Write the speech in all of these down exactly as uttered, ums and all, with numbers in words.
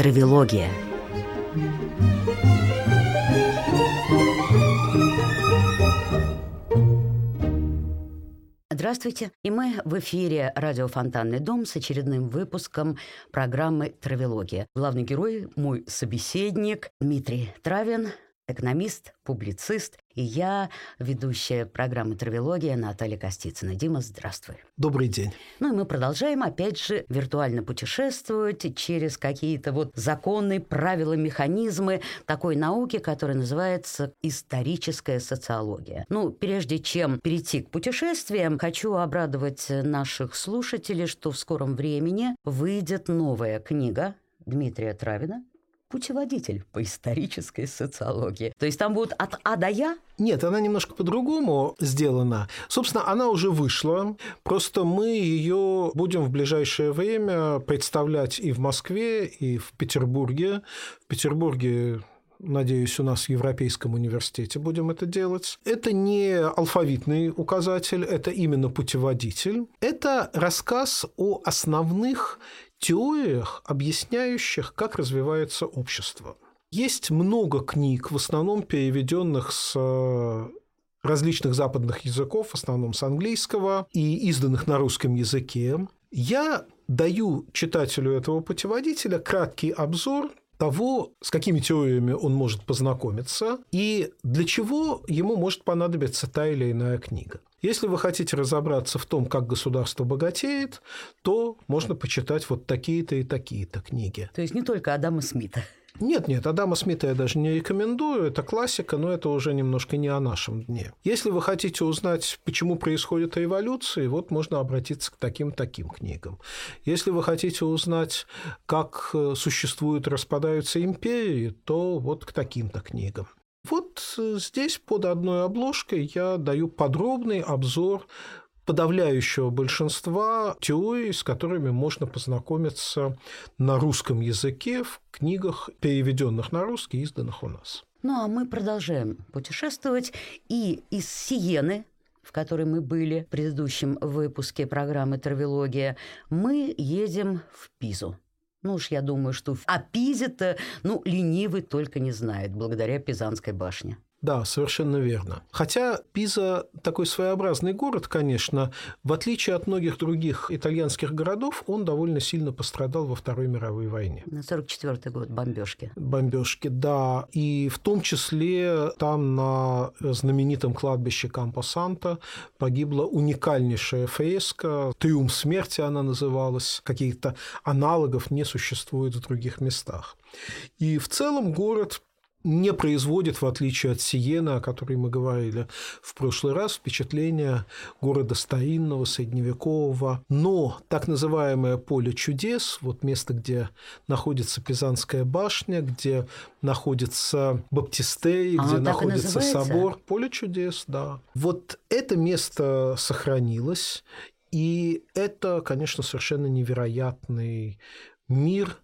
Травилогия. Здравствуйте, и мы в эфире «Радио Фонтанный дом» с очередным выпуском программы «Травилогия». Главный герой, мой собеседник Дмитрий Травин, экономист, публицист, и я, ведущая программы «Травилогия» Наталья Костицына. Дима, здравствуй. Добрый день. Ну и мы продолжаем, опять же, виртуально путешествовать через какие-то вот законы, правила, механизмы такой науки, которая называется историческая социология. Ну, прежде чем перейти к путешествиям, хочу обрадовать наших слушателей, что в скором времени выйдет новая книга Дмитрия Травина «Путеводитель по исторической социологии». То есть там будут от А до Я? Нет, она немножко по-другому сделана. Собственно, она уже вышла. Просто мы ее будем в ближайшее время представлять и в Москве, и в Петербурге. В Петербурге, надеюсь, у нас в Европейском университете будем это делать. Это не алфавитный указатель, это именно путеводитель. Это рассказ о основных теориях, объясняющих, как развивается общество. Есть много книг, в основном переведенных с различных западных языков, в основном с английского, и изданных на русском языке. Я даю читателю этого путеводителя краткий обзор того, с какими теориями он может познакомиться и для чего ему может понадобиться та или иная книга. Если вы хотите разобраться в том, как государство богатеет, то можно почитать вот такие-то и такие-то книги. То есть не только Адама Смита. Нет, нет, Адама Смита я даже не рекомендую, это классика, но это уже немножко не о нашем дне. Если вы хотите узнать, почему происходит революция, вот можно обратиться к таким-таким книгам. Если вы хотите узнать, как существуют и распадаются империи, то вот к таким-то книгам. Вот здесь под одной обложкой я даю подробный обзор подавляющего большинства теорий, с которыми можно познакомиться на русском языке в книгах, переведенных на русский, изданных у нас. Ну, а мы продолжаем путешествовать. И из Сиены, в которой мы были в предыдущем выпуске программы «Травилогия», мы едем в Пизу. Ну уж я думаю, что о Пизе-то, ну, ленивый только не знает, благодаря Пизанской башне. Да, совершенно верно. Хотя Пиза такой своеобразный город, конечно, в отличие от многих других итальянских городов, он довольно сильно пострадал во Второй мировой войне. На сорок четвёртый год бомбежки. Бомбежки, да. И в том числе там на знаменитом кладбище Кампо-Санто погибла уникальнейшая фреска. «Триумм смерти» она называлась. Каких-то аналогов не существует в других местах. И в целом город не производит, в отличие от Сиены, о которой мы говорили в прошлый раз, впечатление города старинного, средневекового. Но так называемое «Поле чудес», вот место, где находится Пизанская башня, где находится баптистерий, а, где находится собор. «Поле чудес», да. Вот это место сохранилось, и это, конечно, совершенно невероятный мир,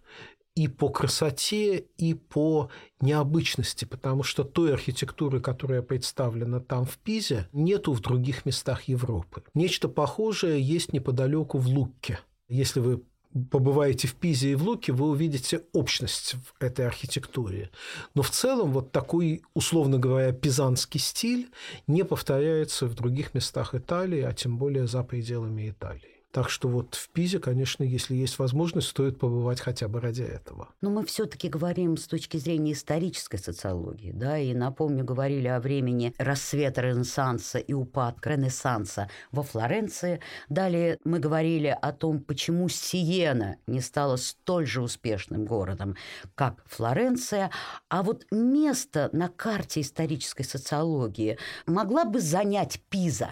и по красоте, и по необычности, потому что той архитектуры, которая представлена там в Пизе, нету в других местах Европы. Нечто похожее есть неподалеку в Лукке. Если вы побываете в Пизе и в Лукке, вы увидите общность в этой архитектуре. Но в целом вот такой, условно говоря, пизанский стиль не повторяется в других местах Италии, а тем более за пределами Италии. Так что вот в Пизе, конечно, если есть возможность, стоит побывать хотя бы ради этого. Но мы все-таки говорим с точки зрения исторической социологии, да, и, напомню, говорили о времени рассвета Ренессанса и упадка Ренессанса во Флоренции. Далее мы говорили о том, почему Сиена не стала столь же успешным городом, как Флоренция. А вот место на карте исторической социологии могла бы занять Пиза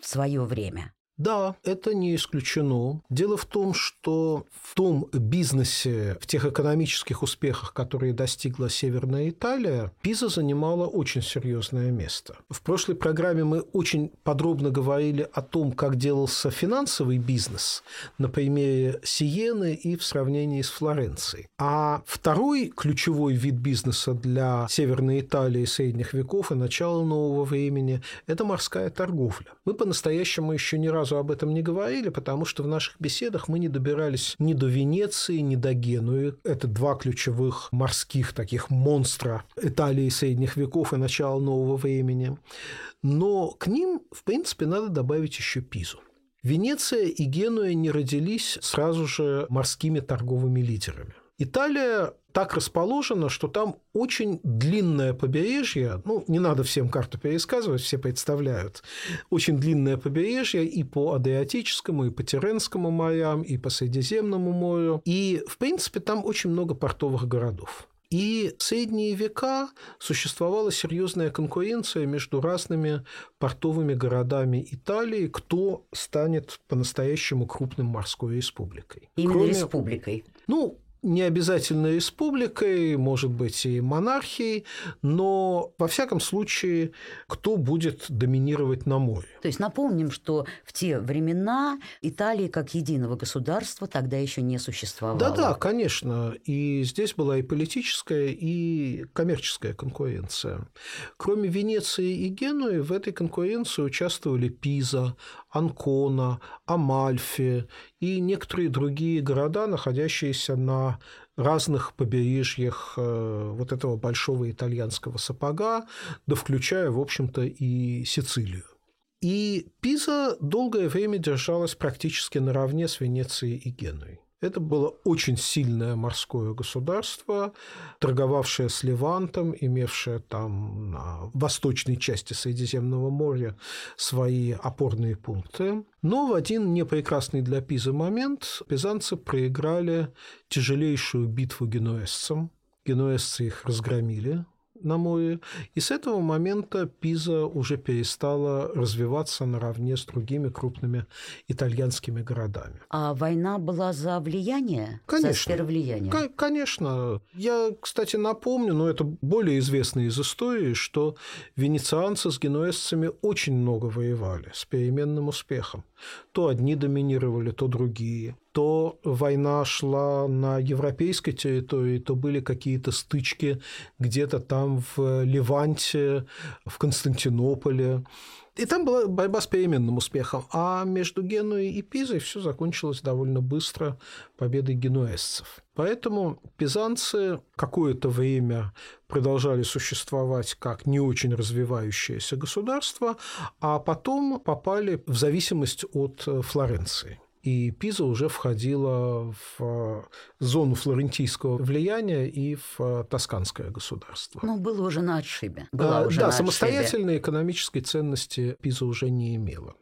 в свое время? Да, это не исключено. Дело в том, что в том бизнесе, в тех экономических успехах, которые достигла Северная Италия, Пиза занимала очень серьезное место. В прошлой программе мы очень подробно говорили о том, как делался финансовый бизнес на примере Сиены и в сравнении с Флоренцией. А второй ключевой вид бизнеса для Северной Италии средних веков и начала нового времени – это морская торговля. Мы по-настоящему еще не раз сразу об этом не говорили, потому что в наших беседах мы не добирались ни до Венеции, ни до Генуи. Это два ключевых морских таких монстра Италии средних веков и начала нового времени. Но к ним, в принципе, надо добавить еще Пизу. Венеция и Генуя не родились сразу же морскими торговыми лидерами. Италия так расположена, что там очень длинное побережье. Ну, не надо всем карту пересказывать, все представляют. Очень длинное побережье и по Адриатическому, и по Тирренскому морям, и по Средиземному морю. И, в принципе, там очень много портовых городов. И в средние века существовала серьезная конкуренция между разными портовыми городами Италии, кто станет по-настоящему крупным морской республикой. Именно Кроме... республикой? Ну, не обязательно республикой, может быть, и монархией, но, во всяком случае, кто будет доминировать на море. То есть напомним, что в те времена Италии как единого государства тогда еще не существовало. Да-да, конечно. И здесь была и политическая, и коммерческая конкуренция. Кроме Венеции и Генуи, в этой конкуренции участвовали Пиза, Анкона, Амальфи и некоторые другие города, находящиеся на разных побережьях вот этого большого итальянского сапога, да включая, в общем-то, и Сицилию. И Пиза долгое время держалась практически наравне с Венецией и Генуей. Это было очень сильное морское государство, торговавшее с Левантом, имевшее там на восточной части Средиземного моря свои опорные пункты. Но в один непрекрасный для Пизы момент пизанцы проиграли тяжелейшую битву генуэзцам. Генуэзцы их разгромили на море. И с этого момента Пиза уже перестала развиваться наравне с другими крупными итальянскими городами. А война была за влияние? Конечно. За сферу влияния? К- конечно. Я, кстати, напомню, но это более известно из истории, что венецианцы с генуэзцами очень много воевали с переменным успехом. То одни доминировали, то другие. То война шла на европейской территории, то были какие-то стычки где-то там в Леванте, в Константинополе. И там была борьба с переменным успехом. А между Генуей и Пизой все закончилось довольно быстро победой генуэзцев. Поэтому пизанцы какое-то время продолжали существовать как не очень развивающееся государство, а потом попали в зависимость от Флоренции. И Пиза уже входила в зону флорентийского влияния и в тосканское государство. Ну, было уже на отшибе. Была а, уже да, на самостоятельной отшибе. Экономической ценности Пиза уже не имела.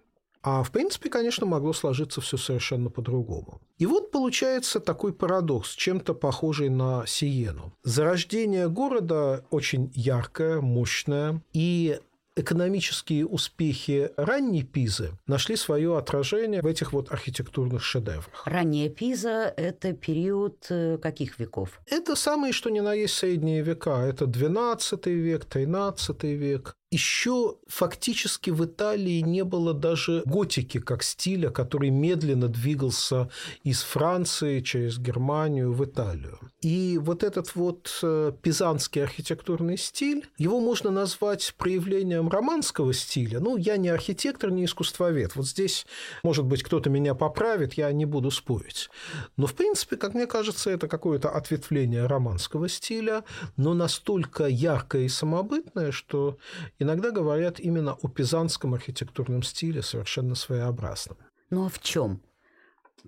А в принципе, конечно, могло сложиться все совершенно по-другому. И вот получается такой парадокс, чем-то похожий на Сиену. Зарождение города очень яркое, мощное, и экономические успехи ранней Пизы нашли свое отражение в этих вот архитектурных шедеврах. Ранняя Пиза – это период каких веков? Это самые, что ни на есть, средние века. Это двенадцатый век, тринадцатый век. Еще фактически в Италии не было даже готики как стиля, который медленно двигался из Франции через Германию в Италию. И вот этот вот пизанский архитектурный стиль, его можно назвать проявлением романского стиля. Ну, я не архитектор, не искусствовед. Вот здесь, может быть, кто-то меня поправит, я не буду спорить. Но, в принципе, как мне кажется, это какое-то ответвление романского стиля, но настолько яркое и самобытное, что... Иногда говорят именно о пизанском архитектурном стиле, совершенно своеобразном. Ну а в чем?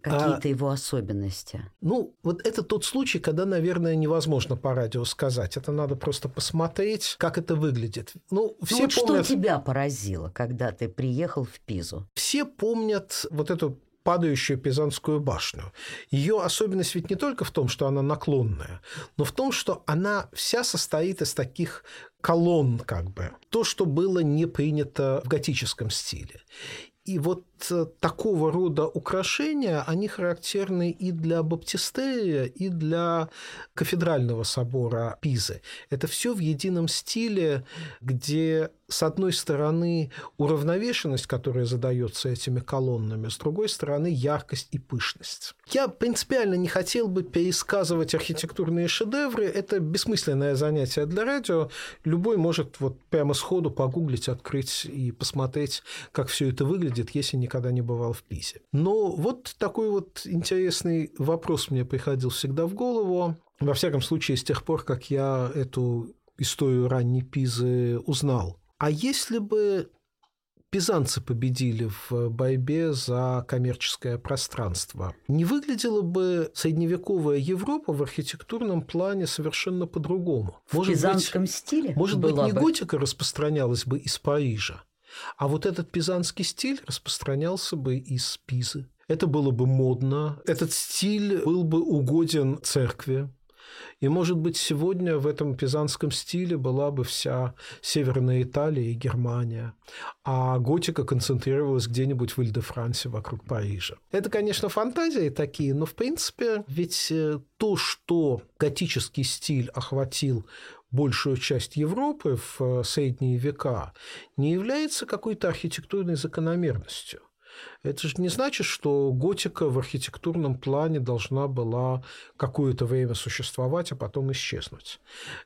Какие-то а, его особенности? Ну, вот это тот случай, когда, наверное, невозможно по радио сказать. Это надо просто посмотреть, как это выглядит. Ну, все ну вот помнят... Что тебя поразило, когда ты приехал в Пизу? Все помнят вот эту... падающую Пизанскую башню. Ее особенность ведь не только в том, что она наклонная, но в том, что она вся состоит из таких колонн, как бы. То, что было не принято в готическом стиле. И вот такого рода украшения, они характерны и для баптистерия, и для кафедрального собора Пизы. Это все в едином стиле, где с одной стороны, уравновешенность, которая задается этими колоннами, с другой стороны, яркость и пышность. Я принципиально не хотел бы пересказывать архитектурные шедевры. Это бессмысленное занятие для радио. Любой может вот прямо сходу погуглить, открыть и посмотреть, как все это выглядит, если никогда не бывал в Пизе. Но вот такой вот интересный вопрос мне приходил всегда в голову. Во всяком случае, с тех пор, как я эту историю ранней Пизы узнал. А если бы пизанцы победили в борьбе за коммерческое пространство, не выглядела бы средневековая Европа в архитектурном плане совершенно по-другому? В пизанском стиле? Может быть, не готика распространялась бы из Парижа, а вот этот пизанский стиль распространялся бы из Пизы. Это было бы модно, этот стиль был бы угоден церкви. И, может быть, сегодня в этом пизанском стиле была бы вся Северная Италия и Германия, а готика концентрировалась где-нибудь в Иль-де-Франсе вокруг Парижа. Это, конечно, фантазии такие, но, в принципе, ведь то, что готический стиль охватил большую часть Европы в средние века, не является какой-то архитектурной закономерностью. Это же не значит, что готика в архитектурном плане должна была какое-то время существовать, а потом исчезнуть.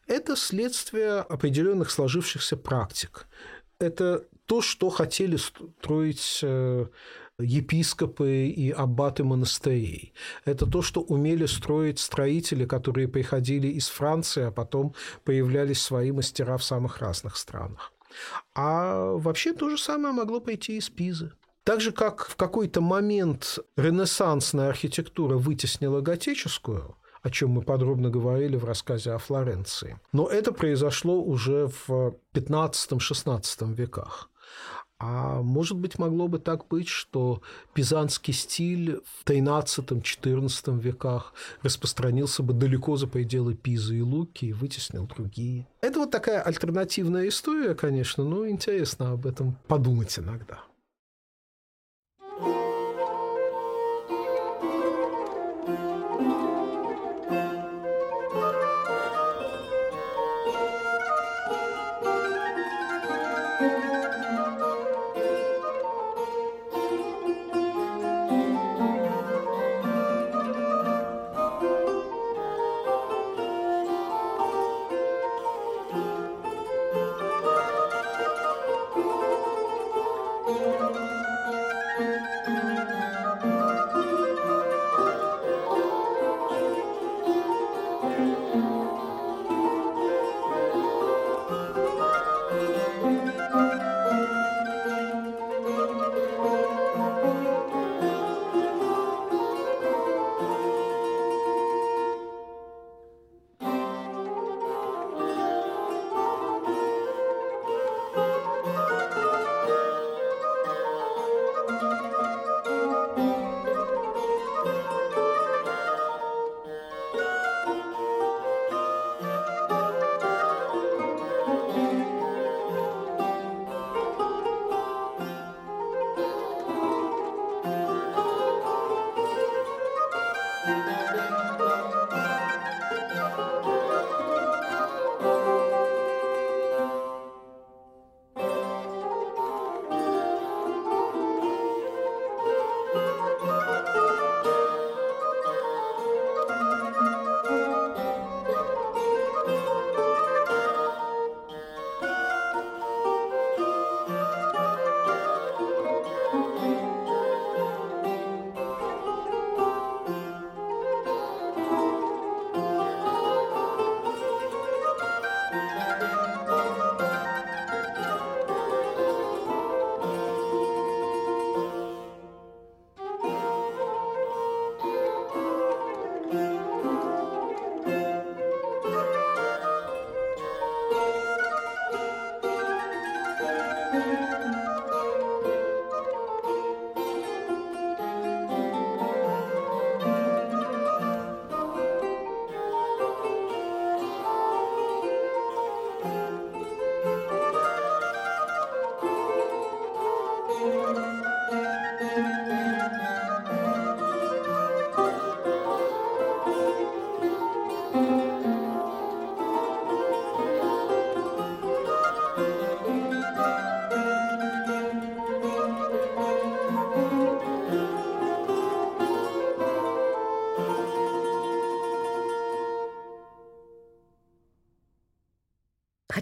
Это следствие определенных сложившихся практик. Это то, что хотели строить епископы и аббаты монастырей. Это то, что умели строить строители, которые приходили из Франции, а потом появлялись свои мастера в самых разных странах. А вообще то же самое могло пойти из Пизы. Так же, как в какой-то момент ренессансная архитектура вытеснила готическую, о чем мы подробно говорили в рассказе о Флоренции, но это произошло уже в пятнадцатом-шестнадцатом веках. А может быть, могло бы так быть, что пизанский стиль в тринадцатом-четырнадцатом веках распространился бы далеко за пределы Пизы и Лукки и вытеснил другие. Это вот такая альтернативная история, конечно, но интересно об этом подумать иногда.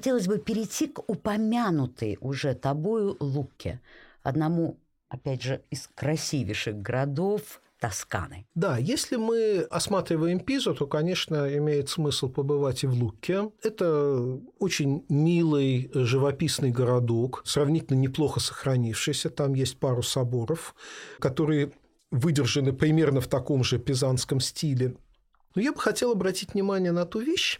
хотелось бы перейти к упомянутой уже тобою Лукке, одному, опять же, из красивейших городов Тосканы. Да, если мы осматриваем Пизу, то, конечно, имеет смысл побывать и в Лукке. Это очень милый живописный городок, сравнительно неплохо сохранившийся. Там есть пару соборов, которые выдержаны примерно в таком же пизанском стиле. Но я бы хотел обратить внимание на ту вещь,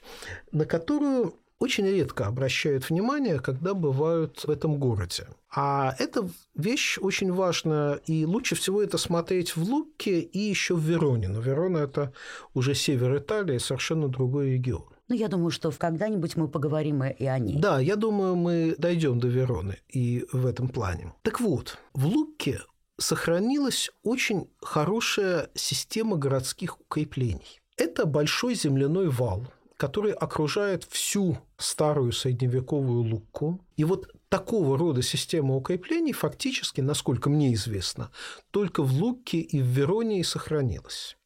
на которую очень редко обращают внимание, когда бывают в этом городе. А эта вещь очень важна, и лучше всего это смотреть в Лукке и еще в Вероне. Но Верона – это уже север Италии, совершенно другой регион. Ну, я думаю, что когда-нибудь мы поговорим и о ней. Да, я думаю, мы дойдем до Вероны и в этом плане. Так вот, в Лукке сохранилась очень хорошая система городских укреплений. Это большой земляной вал, который окружает всю старую средневековую Лукку. И вот такого рода система укреплений фактически, насколько мне известно, только в Лукке и в Вероне и сохранилась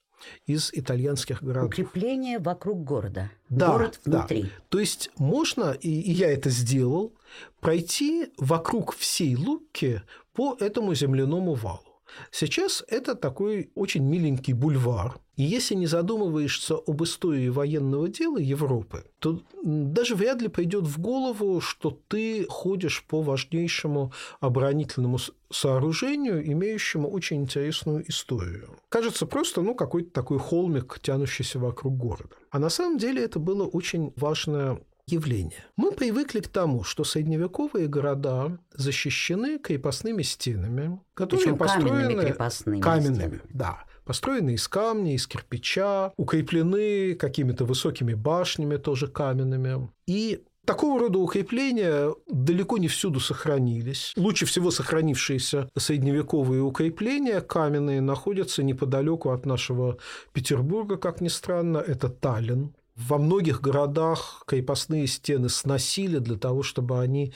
из итальянских городов. Укрепление вокруг города. Да, город внутри. Да. То есть можно, и я это сделал, пройти вокруг всей Лукки по этому земляному валу. Сейчас это такой очень миленький бульвар. И если не задумываешься об истории военного дела Европы, то даже вряд ли придет в голову, что ты ходишь по важнейшему оборонительному сооружению, имеющему очень интересную историю. Кажется, просто ну, какой-то такой холмик, тянущийся вокруг города. А на самом деле это было очень важное явление. Мы привыкли к тому, что средневековые города защищены крепостными стенами, которые Причем построены каменными, каменными да, построены из камня, из кирпича, укреплены какими-то высокими башнями, тоже каменными. И такого рода укрепления далеко не всюду сохранились. Лучше всего сохранившиеся средневековые укрепления каменные находятся неподалеку от нашего Петербурга, как ни странно, это Таллин. Во многих городах крепостные стены сносили для того, чтобы они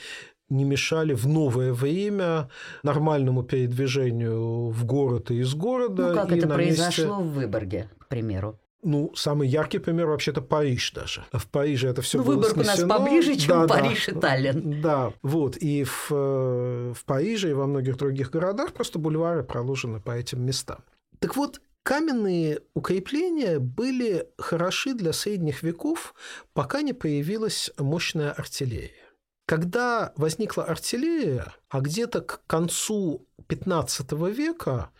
не мешали в новое время нормальному передвижению в город и из города. Ну, как это произошло в Выборге, к примеру. Ну, самый яркий пример вообще-то Париж даже. В Париже это все ну, было снесено. Ну, Выборг у нас поближе, чем да, Париж да, и Таллин. Да, вот. И в, в Париже, и во многих других городах просто бульвары проложены по этим местам. Так вот, каменные укрепления были хороши для средних веков, пока не появилась мощная артиллерия. Когда возникла артиллерия, а где-то к концу пятнадцатого века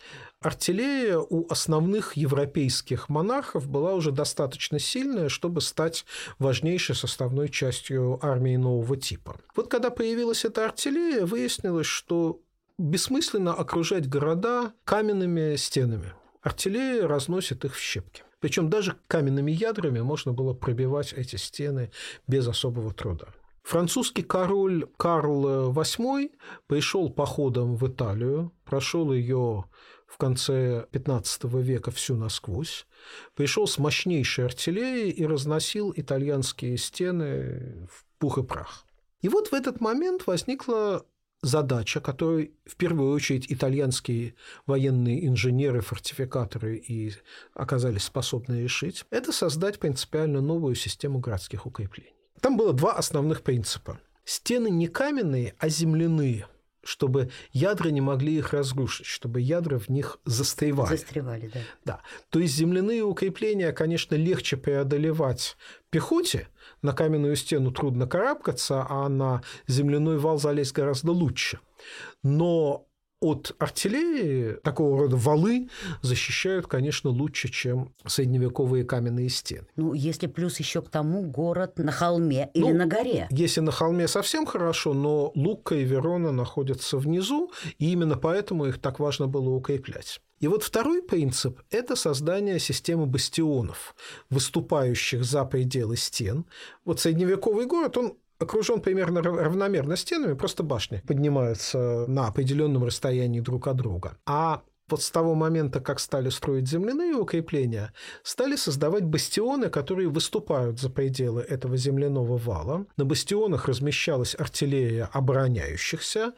артиллерия у основных европейских монархов была уже достаточно сильная, чтобы стать важнейшей составной частью армии нового типа. Вот когда появилась эта артиллерия, выяснилось, что бессмысленно окружать города каменными стенами. Артиллерия разносит их в щепки. Причем даже каменными ядрами можно было пробивать эти стены без особого труда. Французский король Карл восьмой пришел походом в Италию, прошел ее в конце пятнадцатого века всю насквозь, пришел с мощнейшей артиллерией и разносил итальянские стены в пух и прах. И вот в этот момент возникла задача, которую в первую очередь итальянские военные инженеры, фортификаторы и оказались способны решить, это создать принципиально новую систему городских укреплений. Там было два основных принципа. Стены не каменные, а земляные, чтобы ядра не могли их разрушить, чтобы ядра в них застревали. Застревали, да. Да. То есть земляные укрепления, конечно, легче преодолевать пехоте, на каменную стену трудно карабкаться, а на земляной вал залезть гораздо лучше. Но от артиллерии такого рода валы защищают, конечно, лучше, чем средневековые каменные стены. Ну, если плюс еще к тому город на холме или ну, на горе. Если на холме совсем хорошо, но Лукка и Верона находятся внизу, и именно поэтому их так важно было укреплять. И вот второй принцип – это создание системы бастионов, выступающих за пределы стен. Вот средневековый город, он окружен примерно равномерно стенами, просто башни поднимаются на определенном расстоянии друг от друга. А вот с того момента, как стали строить земляные укрепления, стали создавать бастионы, которые выступают за пределы этого земляного вала. На бастионах размещалась артиллерия обороняющихся,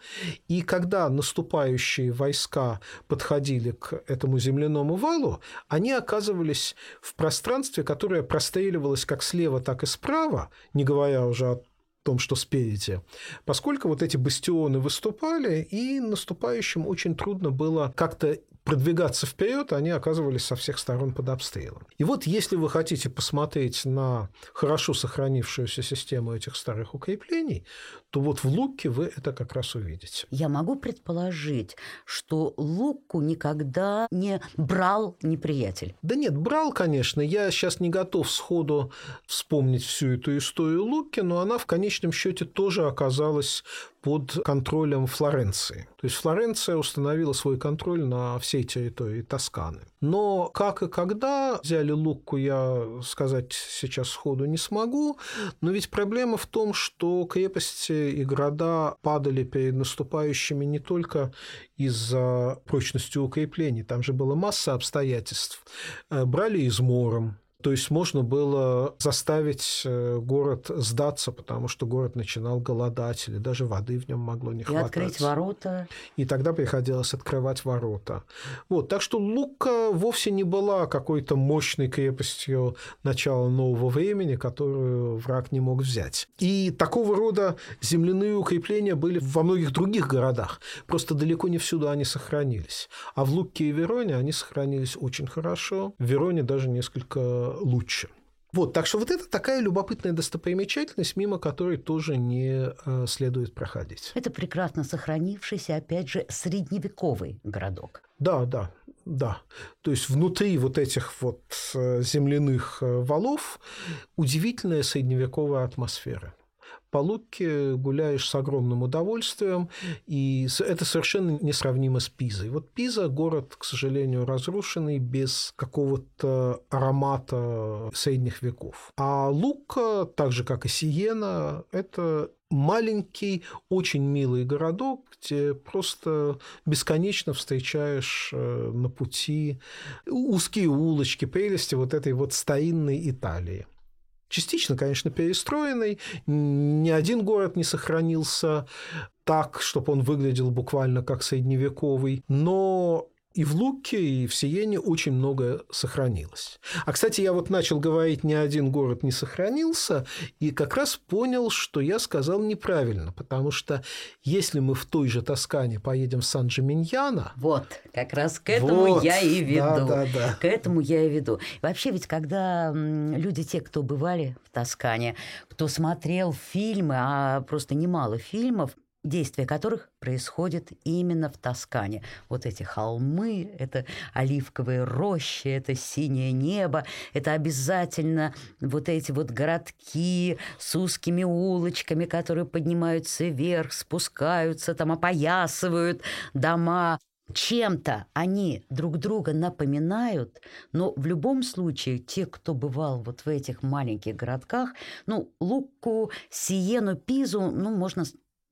и когда наступающие войска подходили к этому земляному валу, они оказывались в пространстве, которое простреливалось как слева, так и справа, не говоря уже о том, что спереди, поскольку вот эти бастионы выступали, и наступающим очень трудно было как-то продвигаться вперед, они оказывались со всех сторон под обстрелом. И вот если вы хотите посмотреть на хорошо сохранившуюся систему этих старых укреплений, то вот в Лукке вы это как раз увидите. Я могу предположить, что Лукку никогда не брал неприятель? Да нет, брал, конечно. Я сейчас не готов сходу вспомнить всю эту историю Лукки, но она в конечном счете тоже оказалась под контролем Флоренции. То есть Флоренция установила свой контроль на всей территории Тосканы. Но как и когда взяли Лукку, я сказать сейчас сходу не смогу. Но ведь проблема в том, что крепости и города падали перед наступающими не только из-за прочности укреплений. Там же была масса обстоятельств. Брали измором. То есть можно было заставить город сдаться, потому что город начинал голодать, или даже воды в нем могло не и хватать. И открыть ворота. И тогда приходилось открывать ворота. Вот, так что Лукка вовсе не была какой-то мощной крепостью начала нового времени, которую враг не мог взять. И такого рода земляные укрепления были во многих других городах. Просто далеко не всюду они сохранились. А в Лукке и Вероне они сохранились очень хорошо. В Вероне даже несколько лучше. Вот, так что вот это такая любопытная достопримечательность, мимо которой тоже не э, следует проходить. Это прекрасно сохранившийся, опять же, средневековый городок. Да, да, да. То есть внутри вот этих вот земляных валов удивительная средневековая атмосфера. По Лукке гуляешь с огромным удовольствием, и это совершенно несравнимо с Пизой. Вот Пиза – город, к сожалению, разрушенный, без какого-то аромата средних веков. А Лукка, так же, как и Сиена, это маленький, очень милый городок, где просто бесконечно встречаешь на пути узкие улочки, прелести вот этой вот старинной Италии. Частично, конечно, перестроенный. Ни один город не сохранился так, чтобы он выглядел буквально как средневековый. Но и в Лукке, и в Сиене очень многое сохранилось. А, кстати, я вот начал говорить, ни один город не сохранился, и как раз понял, что я сказал неправильно, потому что если мы в той же Тоскане поедем в Сан-Джиминьяно... Вот, как раз к этому вот, я и веду. Да, да, да. К этому я и веду. Вообще ведь, когда люди, те, кто бывали в Тоскане, кто смотрел фильмы, а просто немало фильмов, действия которых происходят именно в Тоскане. Вот эти холмы, это оливковые рощи, это синее небо, это обязательно вот эти вот городки с узкими улочками, которые поднимаются вверх, спускаются, там опоясывают дома. Чем-то они друг друга напоминают, но в любом случае те, кто бывал вот в этих маленьких городках, ну, Лукку, Сиену, Пизу, ну, можно...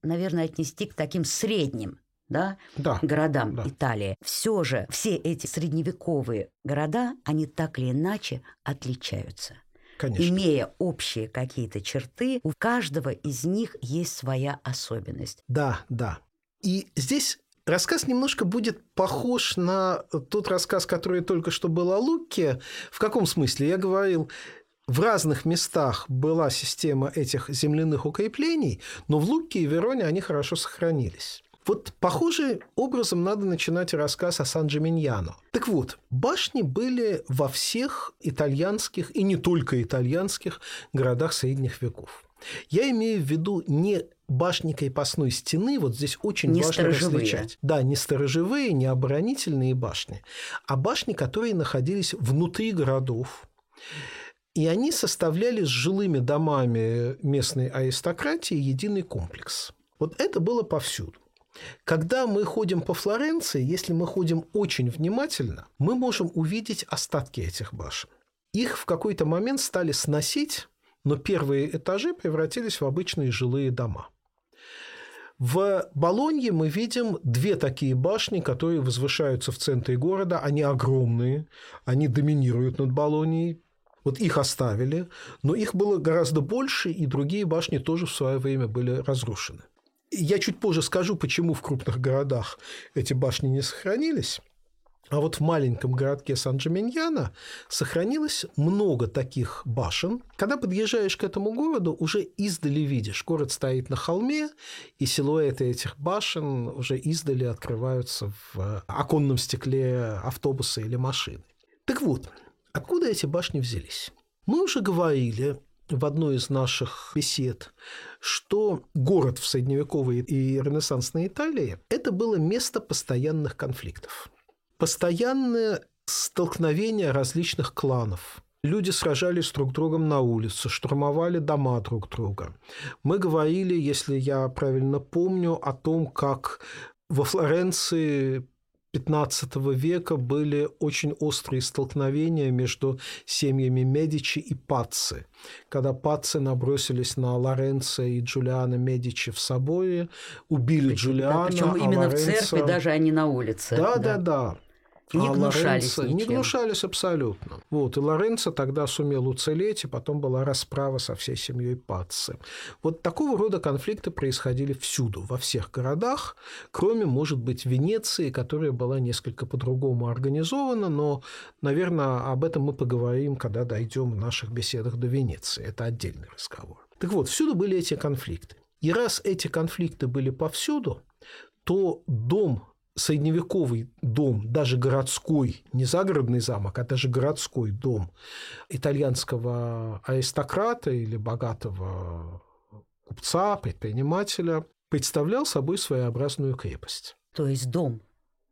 наверное, отнести к таким средним, да, да, городам, да, Италии. Все же все эти средневековые города, они так или иначе отличаются. Конечно. Имея общие какие-то черты, у каждого из них есть своя особенность. Да, да. И здесь рассказ немножко будет похож на тот рассказ, который только что был о Лукке. В каком смысле? Я говорил... В разных местах была система этих земляных укреплений, но в Лукке и Вероне они хорошо сохранились. Вот похожим образом надо начинать рассказ о Сан-Джиминьяно. Так вот, башни были во всех итальянских и не только итальянских городах средних веков. Я имею в виду не башни крепостной стены, вот здесь очень не важно сторожевые. Различать. Да, не сторожевые, не оборонительные башни, а башни, которые находились внутри городов. И они составляли с жилыми домами местной аристократии единый комплекс. Вот это было повсюду. Когда мы ходим по Флоренции, если мы ходим очень внимательно, мы можем увидеть остатки этих башен. Их в какой-то момент стали сносить, но первые этажи превратились в обычные жилые дома. В Болонье мы видим две такие башни, которые возвышаются в центре города. Они огромные, они доминируют над Болоньей. Вот их оставили, но их было гораздо больше, и другие башни тоже в свое время были разрушены. Я чуть позже скажу, почему в крупных городах эти башни не сохранились. А вот в маленьком городке Сан-Джиминьяно сохранилось много таких башен. Когда подъезжаешь к этому городу, уже издали видишь. Город стоит на холме, и силуэты этих башен уже издали открываются в оконном стекле автобуса или машины. Так вот, откуда эти башни взялись? Мы уже говорили в одной из наших бесед, что город в средневековой и ренессансной Италии – это было место постоянных конфликтов. Постоянное столкновение различных кланов. Люди сражались друг с другом на улице, штурмовали дома друг друга. Мы говорили, если я правильно помню, о том, как во Флоренции пятнадцатого века были очень острые столкновения между семьями Медичи и Пацци, когда Пацци набросились на Лоренцо и Джулиано Медичи в соборе, убили причем, Джулиано, да, причем а именно Лоренцо... в церкви, даже они на улице. Да-да-да. Не а гнушались Лоренцо... Не гнушались абсолютно. Вот, и Лоренцо тогда сумел уцелеть, и потом была расправа со всей семьей Пацци. Вот такого рода конфликты происходили всюду, во всех городах, кроме, может быть, Венеции, которая была несколько по-другому организована, но, наверное, об этом мы поговорим, когда дойдем в наших беседах до Венеции. Это отдельный разговор. Так вот, всюду были эти конфликты. И раз эти конфликты были повсюду, то дом... средневековый дом, даже городской, не загородный замок, а даже городской дом итальянского аристократа или богатого купца, предпринимателя, представлял собой своеобразную крепость. То есть дом,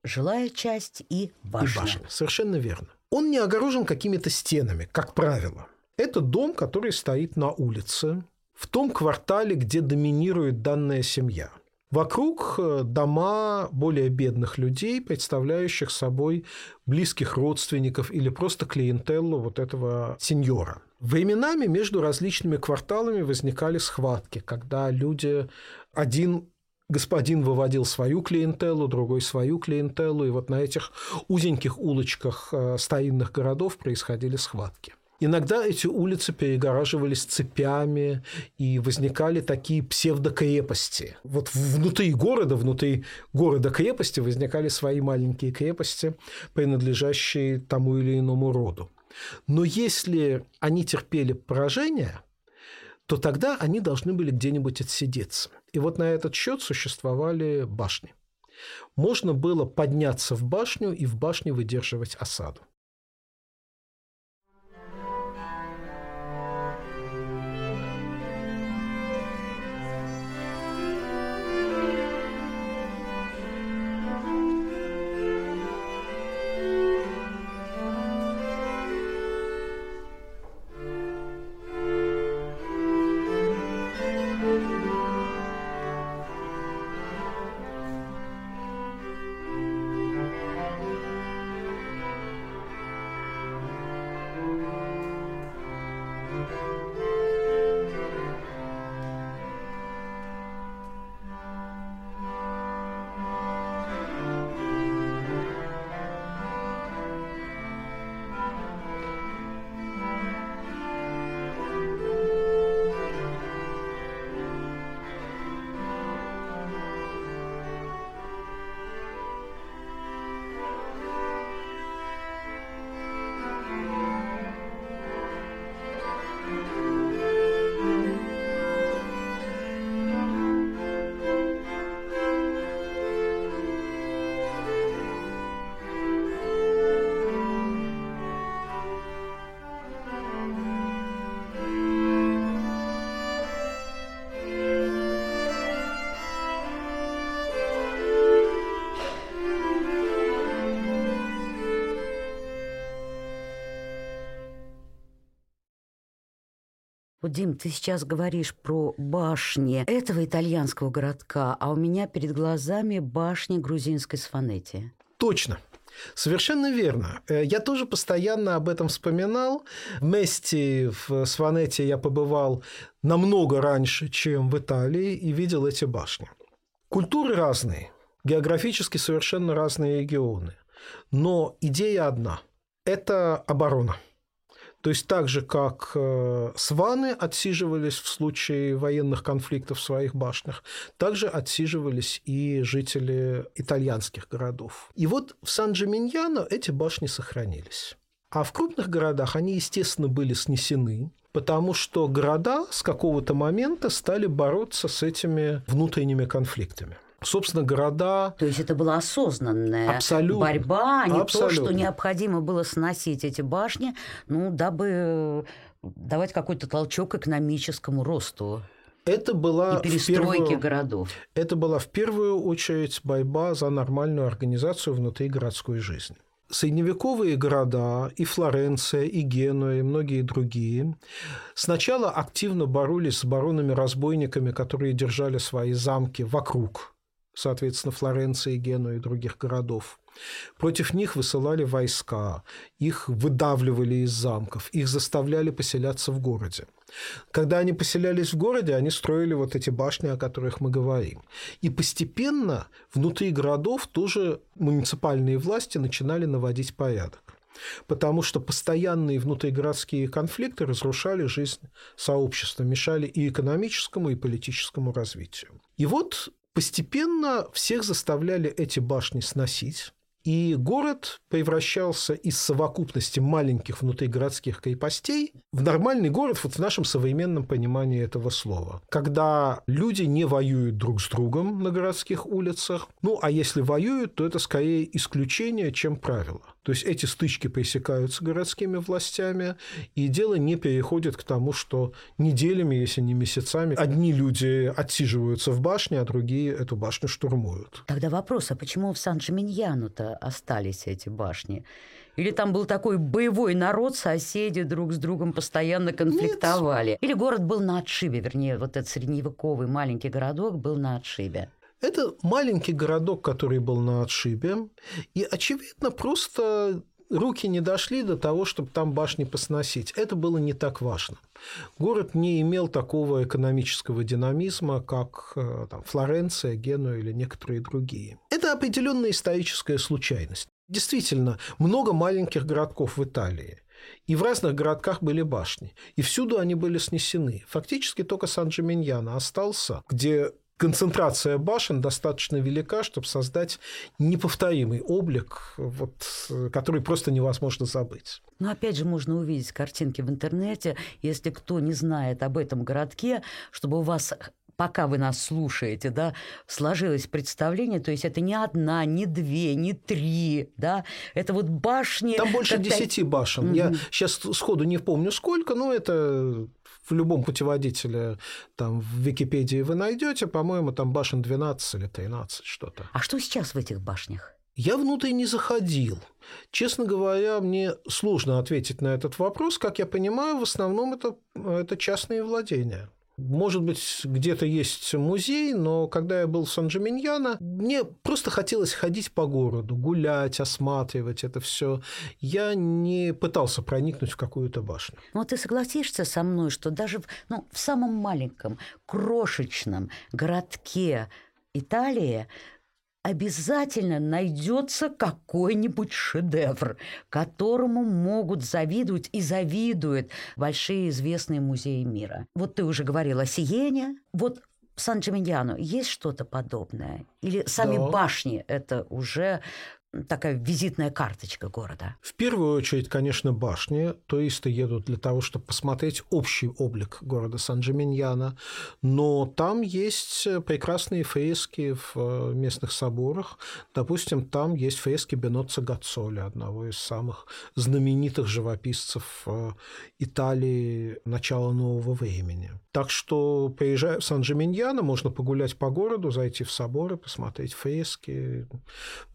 жилая часть и башня. И башня, совершенно верно. Он не огорожен какими-то стенами, как правило. Это дом, который стоит на улице, в том квартале, где доминирует данная семья. Вокруг дома более бедных людей, представляющих собой близких родственников или просто клиентеллу вот этого сеньора. Временами между различными кварталами возникали схватки, когда люди... Один господин выводил свою клиентеллу, другой свою клиентеллу, и вот на этих узеньких улочках старинных городов происходили схватки. Иногда эти улицы перегораживались цепями, и возникали такие псевдокрепости. Вот внутри города, внутри города-крепости возникали свои маленькие крепости, принадлежащие тому или иному роду. Но если они терпели поражение, то тогда они должны были где-нибудь отсидеться. И вот на этот счет существовали башни. Можно было подняться в башню и в башне выдерживать осаду. Вот, Дим, ты сейчас говоришь про башни этого итальянского городка, а у меня перед глазами башни грузинской Сванетии. Точно. Совершенно верно. Я тоже постоянно об этом вспоминал. В Месте, в Сванетии я побывал намного раньше, чем в Италии, и видел эти башни. Культуры разные, географически совершенно разные регионы. Но идея одна – это оборона. То есть так же, как сваны отсиживались в случае военных конфликтов в своих башнях, также отсиживались и жители итальянских городов. И вот в Сан-Джиминьяно эти башни сохранились. А в крупных городах они, естественно, были снесены, потому что города с какого-то момента стали бороться с этими внутренними конфликтами. Собственно, города... То есть это была осознанная абсолютно борьба, а не абсолютно то, что необходимо было сносить эти башни, ну, дабы давать какой-то толчок экономическому росту. Это была и перестройки в первую... городов. Это была в первую очередь борьба за нормальную организацию внутри городской жизни. Средневековые города, и Флоренция, и Генуя, и многие другие, сначала активно боролись с баронами-разбойниками, которые держали свои замки вокруг, соответственно, Флоренции, Генуи и других городов. Против них высылали войска, их выдавливали из замков, их заставляли поселяться в городе. Когда они поселялись в городе, они строили вот эти башни, о которых мы говорим. И постепенно внутри городов тоже муниципальные власти начинали наводить порядок, потому что постоянные внутригородские конфликты разрушали жизнь сообщества, мешали и экономическому, и политическому развитию. И вот постепенно всех заставляли эти башни сносить, и город превращался из совокупности маленьких внутригородских крепостей в нормальный город вот в нашем современном понимании этого слова. Когда люди не воюют друг с другом на городских улицах, ну, а если воюют, то это скорее исключение, чем правило. То есть эти стычки пресекаются городскими властями, и дело не переходит к тому, что неделями, если не месяцами, одни люди отсиживаются в башне, а другие эту башню штурмуют. Тогда вопрос, а почему в Сан-Джиминьяно-то остались эти башни? Или там был такой боевой народ, соседи друг с другом постоянно конфликтовали? Нет. Или город был на отшибе, вернее, вот этот средневековый маленький городок был на отшибе? Это маленький городок, который был на отшибе, и, очевидно, просто руки не дошли до того, чтобы там башни посносить. Это было не так важно. Город не имел такого экономического динамизма, как там, Флоренция, Генуя или некоторые другие. Это определенная историческая случайность. Действительно, много маленьких городков в Италии. И в разных городках были башни. И всюду они были снесены. Фактически только Сан-Джиминьяно остался, где... концентрация башен достаточно велика, чтобы создать неповторимый облик, вот, который просто невозможно забыть. Но опять же можно увидеть картинки в интернете, если кто не знает об этом городке, чтобы у вас... пока вы нас слушаете, да, сложилось представление, то есть это не одна, не две, не три, да, это вот башни... Там больше десяти башен. Угу. Я сейчас сходу не помню сколько, но это в любом путеводителе там, в Википедии вы найдете, по-моему, там башен двенадцать или тринадцать, что-то. А что сейчас в этих башнях? Я внутрь не заходил. Честно говоря, мне сложно ответить на этот вопрос. Как я понимаю, в основном это, это частные владения. Может быть, где-то есть музей, но когда я был в Сан-Джиминьяно, мне просто хотелось ходить по городу, гулять, осматривать это все. Я не пытался проникнуть в какую-то башню. Но ты согласишься со мной, что даже ну, в самом маленьком, крошечном городке Италии обязательно найдется какой-нибудь шедевр, которому могут завидовать и завидуют большие известные музеи мира. Вот ты уже говорила о Сиене. Вот в Сан-Джиминьяно есть что-то подобное? Или сами да. башни – это уже такая визитная карточка города? В первую очередь, конечно, башни. Туристы едут для того, чтобы посмотреть общий облик города Сан-Джиминьяно. Но там есть прекрасные фрески в местных соборах. Допустим, там есть фрески Беноццо Гаццоли, одного из самых знаменитых живописцев Италии начала нового времени. Так что, приезжая в Сан-Джиминьяно, можно погулять по городу, зайти в соборы, посмотреть фрески.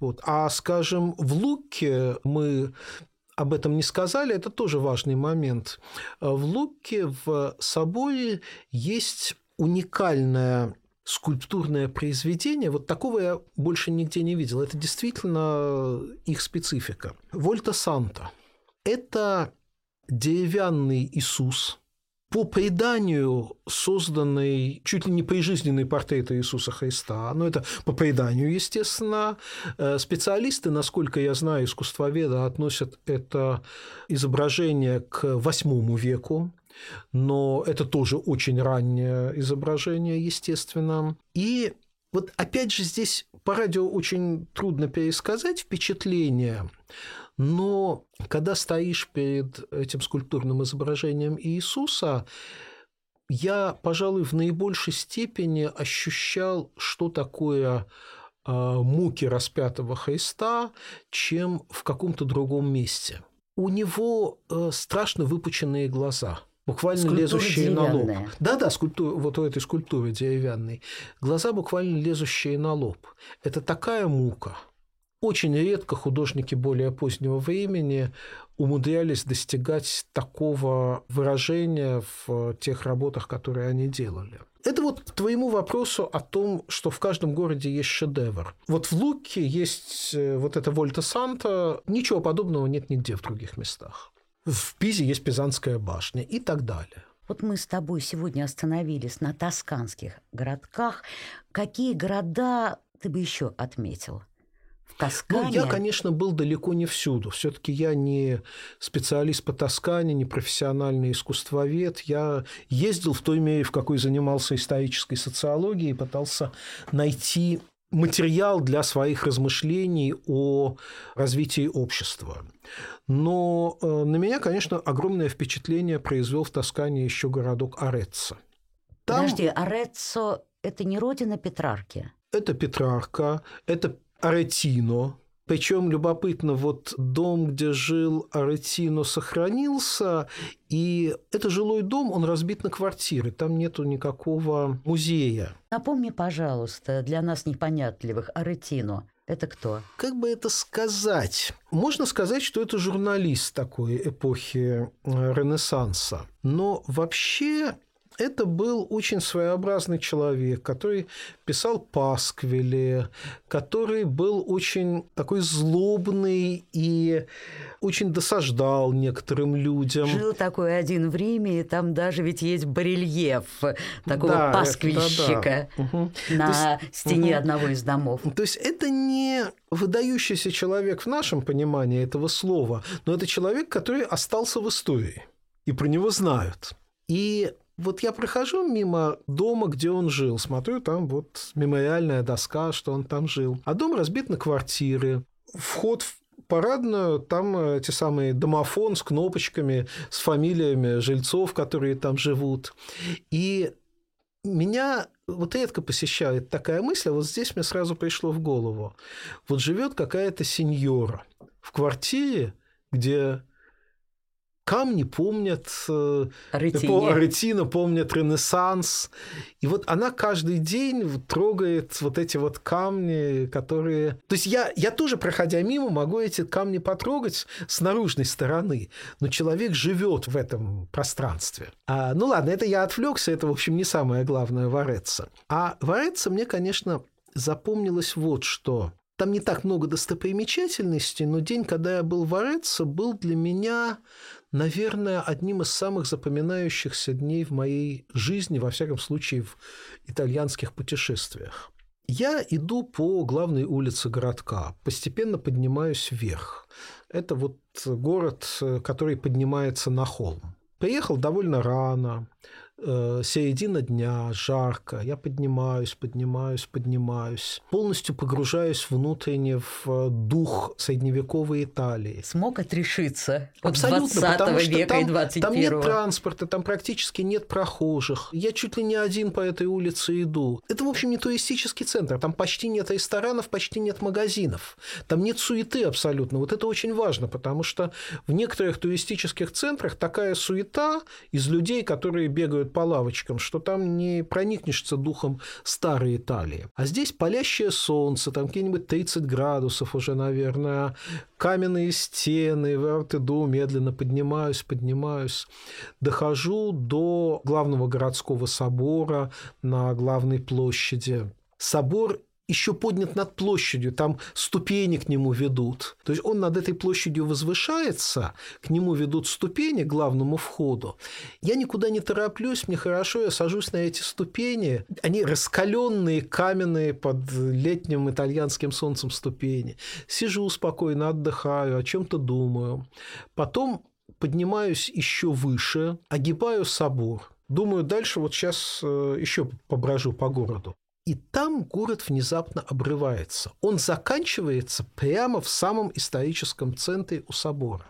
Вот. А с Скажем, в Лукке мы об этом не сказали, это тоже важный момент. В Лукке в соборе есть уникальное скульптурное произведение. Вот такого я больше нигде не видел. Это действительно их специфика. Вольто Санто. Это деревянный Иисус по преданию созданный чуть ли не прижизненный портрет Иисуса Христа. Но это по преданию, естественно. Специалисты, насколько я знаю, искусствоведы, относят это изображение к восьмому веку. Но это тоже очень раннее изображение, естественно. И вот опять же здесь по радио очень трудно пересказать впечатление, но когда стоишь перед этим скульптурным изображением Иисуса, я, пожалуй, в наибольшей степени ощущал, что такое муки распятого Христа, чем в каком-то другом месте. У него страшно выпученные глаза. Буквально скульптура лезущие на лоб. Да-да, скульптура, вот у этой скульптуры деревянной. Глаза буквально лезущие на лоб. Это такая мука. Очень редко художники более позднего времени умудрялись достигать такого выражения в тех работах, которые они делали. Это вот к твоему вопросу о том, что в каждом городе есть шедевр. Вот в Лукке есть вот это Вольто Санто. Ничего подобного нет нигде в других местах. В Пизе есть Пизанская башня и так далее. Вот мы с тобой сегодня остановились на тосканских городках. Какие города ты бы еще отметил? В Тоскане? Ну, я, конечно, был далеко не всюду. Все-таки я не специалист по Тоскане, не профессиональный искусствовед. Я ездил в той мере, в какой занимался исторической социологией, пытался найти материал для своих размышлений о развитии общества. Но на меня, конечно, огромное впечатление произвел в Тоскане еще городок Ареццо. Там... Подожди, Ареццо – это не родина Петрарки? Это Петрарка, это Аретино. Причем любопытно, вот дом, где жил Аретино, сохранился, и это жилой дом, он разбит на квартиры, там нету никакого музея. Напомни, пожалуйста, для нас непонятливых, Аретино – это кто? Как бы это сказать? Можно сказать, что это журналист такой эпохи Ренессанса, но вообще... Это был очень своеобразный человек, который писал пасквили, который был очень такой злобный и очень досаждал некоторым людям. Жил такой один в Риме, и там даже ведь есть барельеф такого да, пасквильщика да, да. Угу. на то есть, стене угу. одного из домов. То есть это не выдающийся человек в нашем понимании этого слова, но это человек, который остался в истории, и про него знают. И... Вот я прохожу мимо дома, где он жил. Смотрю, там вот мемориальная доска, что он там жил. А дом разбит на квартиры. Вход в парадную, там те самые домофон с кнопочками, с фамилиями жильцов, которые там живут. И меня вот редко посещает такая мысль, а вот здесь мне сразу пришло в голову. Вот живет какая-то сеньора в квартире, где... Камни помнят Аретино, помнят Ренессанс. И вот она каждый день трогает вот эти вот камни, которые... То есть я, я тоже, проходя мимо, могу эти камни потрогать с наружной стороны, но человек живет в этом пространстве. А, ну ладно, это я отвлекся, это, в общем, не самое главное в Ареццо. А в Ареццо мне, конечно, запомнилось вот что. Там не так много достопримечательностей, но день, когда я был в Ареццо, был для меня, наверное, одним из самых запоминающихся дней в моей жизни, во всяком случае, в итальянских путешествиях. Я иду по главной улице городка, постепенно поднимаюсь вверх. Это вот город, который поднимается на холм. Приехал довольно рано, середина дня, жарко. Я поднимаюсь, поднимаюсь, поднимаюсь. Полностью погружаюсь внутренне в дух средневековой Италии. Смог отрешиться от двадцатого века и двадцать первого. Там нет транспорта, там практически нет прохожих. Я чуть ли не один по этой улице иду. Это, в общем, не туристический центр. Там почти нет ресторанов, почти нет магазинов. Там нет суеты абсолютно. Вот это очень важно, потому что в некоторых туристических центрах такая суета из людей, которые бегают по лавочкам, что там не проникнешься духом старой Италии. А здесь палящее солнце, там какие-нибудь тридцать градусов уже, наверное, каменные стены, вот иду, медленно поднимаюсь, поднимаюсь, дохожу до главного городского собора на главной площади. Собор еще поднят над площадью, там ступени к нему ведут. То есть он над этой площадью возвышается, к нему ведут ступени к главному входу. Я никуда не тороплюсь, мне хорошо, я сажусь на эти ступени. Они раскаленные, каменные под летним итальянским солнцем ступени. Сижу спокойно, отдыхаю, о чем-то думаю. Потом поднимаюсь еще выше, огибаю собор. Думаю, дальше вот сейчас еще поброжу по городу. И там город внезапно обрывается. Он заканчивается прямо в самом историческом центре у собора.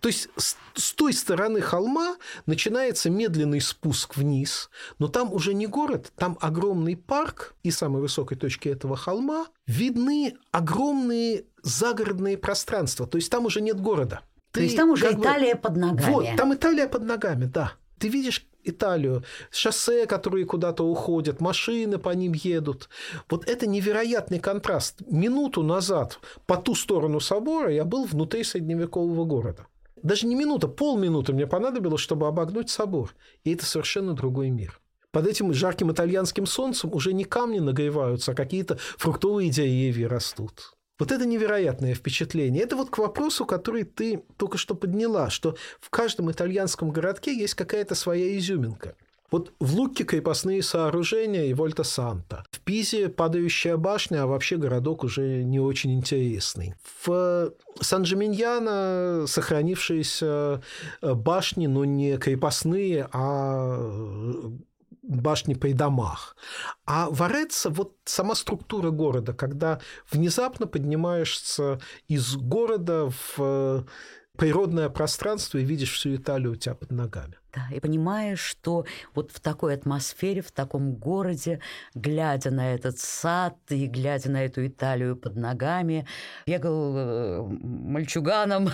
То есть с той стороны холма начинается медленный спуск вниз, но там уже не город, там огромный парк, и с самой высокой точки этого холма видны огромные загородные пространства. То есть там уже нет города. Ты, то есть там уже Италия бы... под ногами. Вот, там Италия под ногами, да. Ты видишь Италию, шоссе, которые куда-то уходят, машины по ним едут. Вот это невероятный контраст. Минуту назад по ту сторону собора я был внутри средневекового города. Даже не минута, полминуты мне понадобилось, чтобы обогнуть собор. И это совершенно другой мир. Под этим жарким итальянским солнцем уже не камни нагреваются, а какие-то фруктовые деревья растут. Вот это невероятное впечатление. Это вот к вопросу, который ты только что подняла, что в каждом итальянском городке есть какая-то своя изюминка. Вот в Лукке крепостные сооружения и Вольто Санто. В Пизе падающая башня, а вообще городок уже не очень интересный. В Сан-Джиминьяно сохранившиеся башни, но не крепостные, а... башни при домах. А в Ареццо вот сама структура города, когда внезапно поднимаешься из города в природное пространство и видишь всю Италию у тебя под ногами. Да, и понимаешь, что вот в такой атмосфере, в таком городе, глядя на этот сад и глядя на эту Италию под ногами, бегал мальчуганом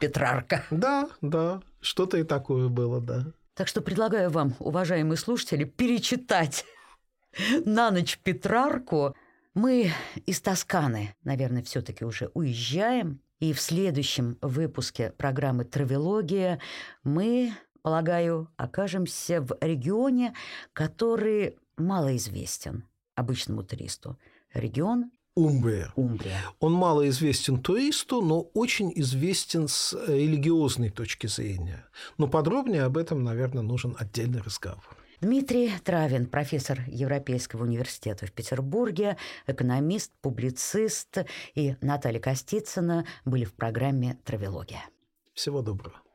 Петрарка. Да, да, что-то и такое было, да. Так что предлагаю вам, уважаемые слушатели, перечитать на ночь Петрарку. Мы из Тосканы, наверное, все-таки уже уезжаем. И в следующем выпуске программы «Травилогия» мы, полагаю, окажемся в регионе, который малоизвестен обычному туристу. Регион Умбрия. Умбрия. Он мало известен туристу, но очень известен с религиозной точки зрения. Но подробнее об этом, наверное, нужен отдельный разговор. Дмитрий Травин, профессор Европейского университета в Петербурге, экономист, публицист, и Наталья Костицына были в программе «Травилогия». Всего доброго.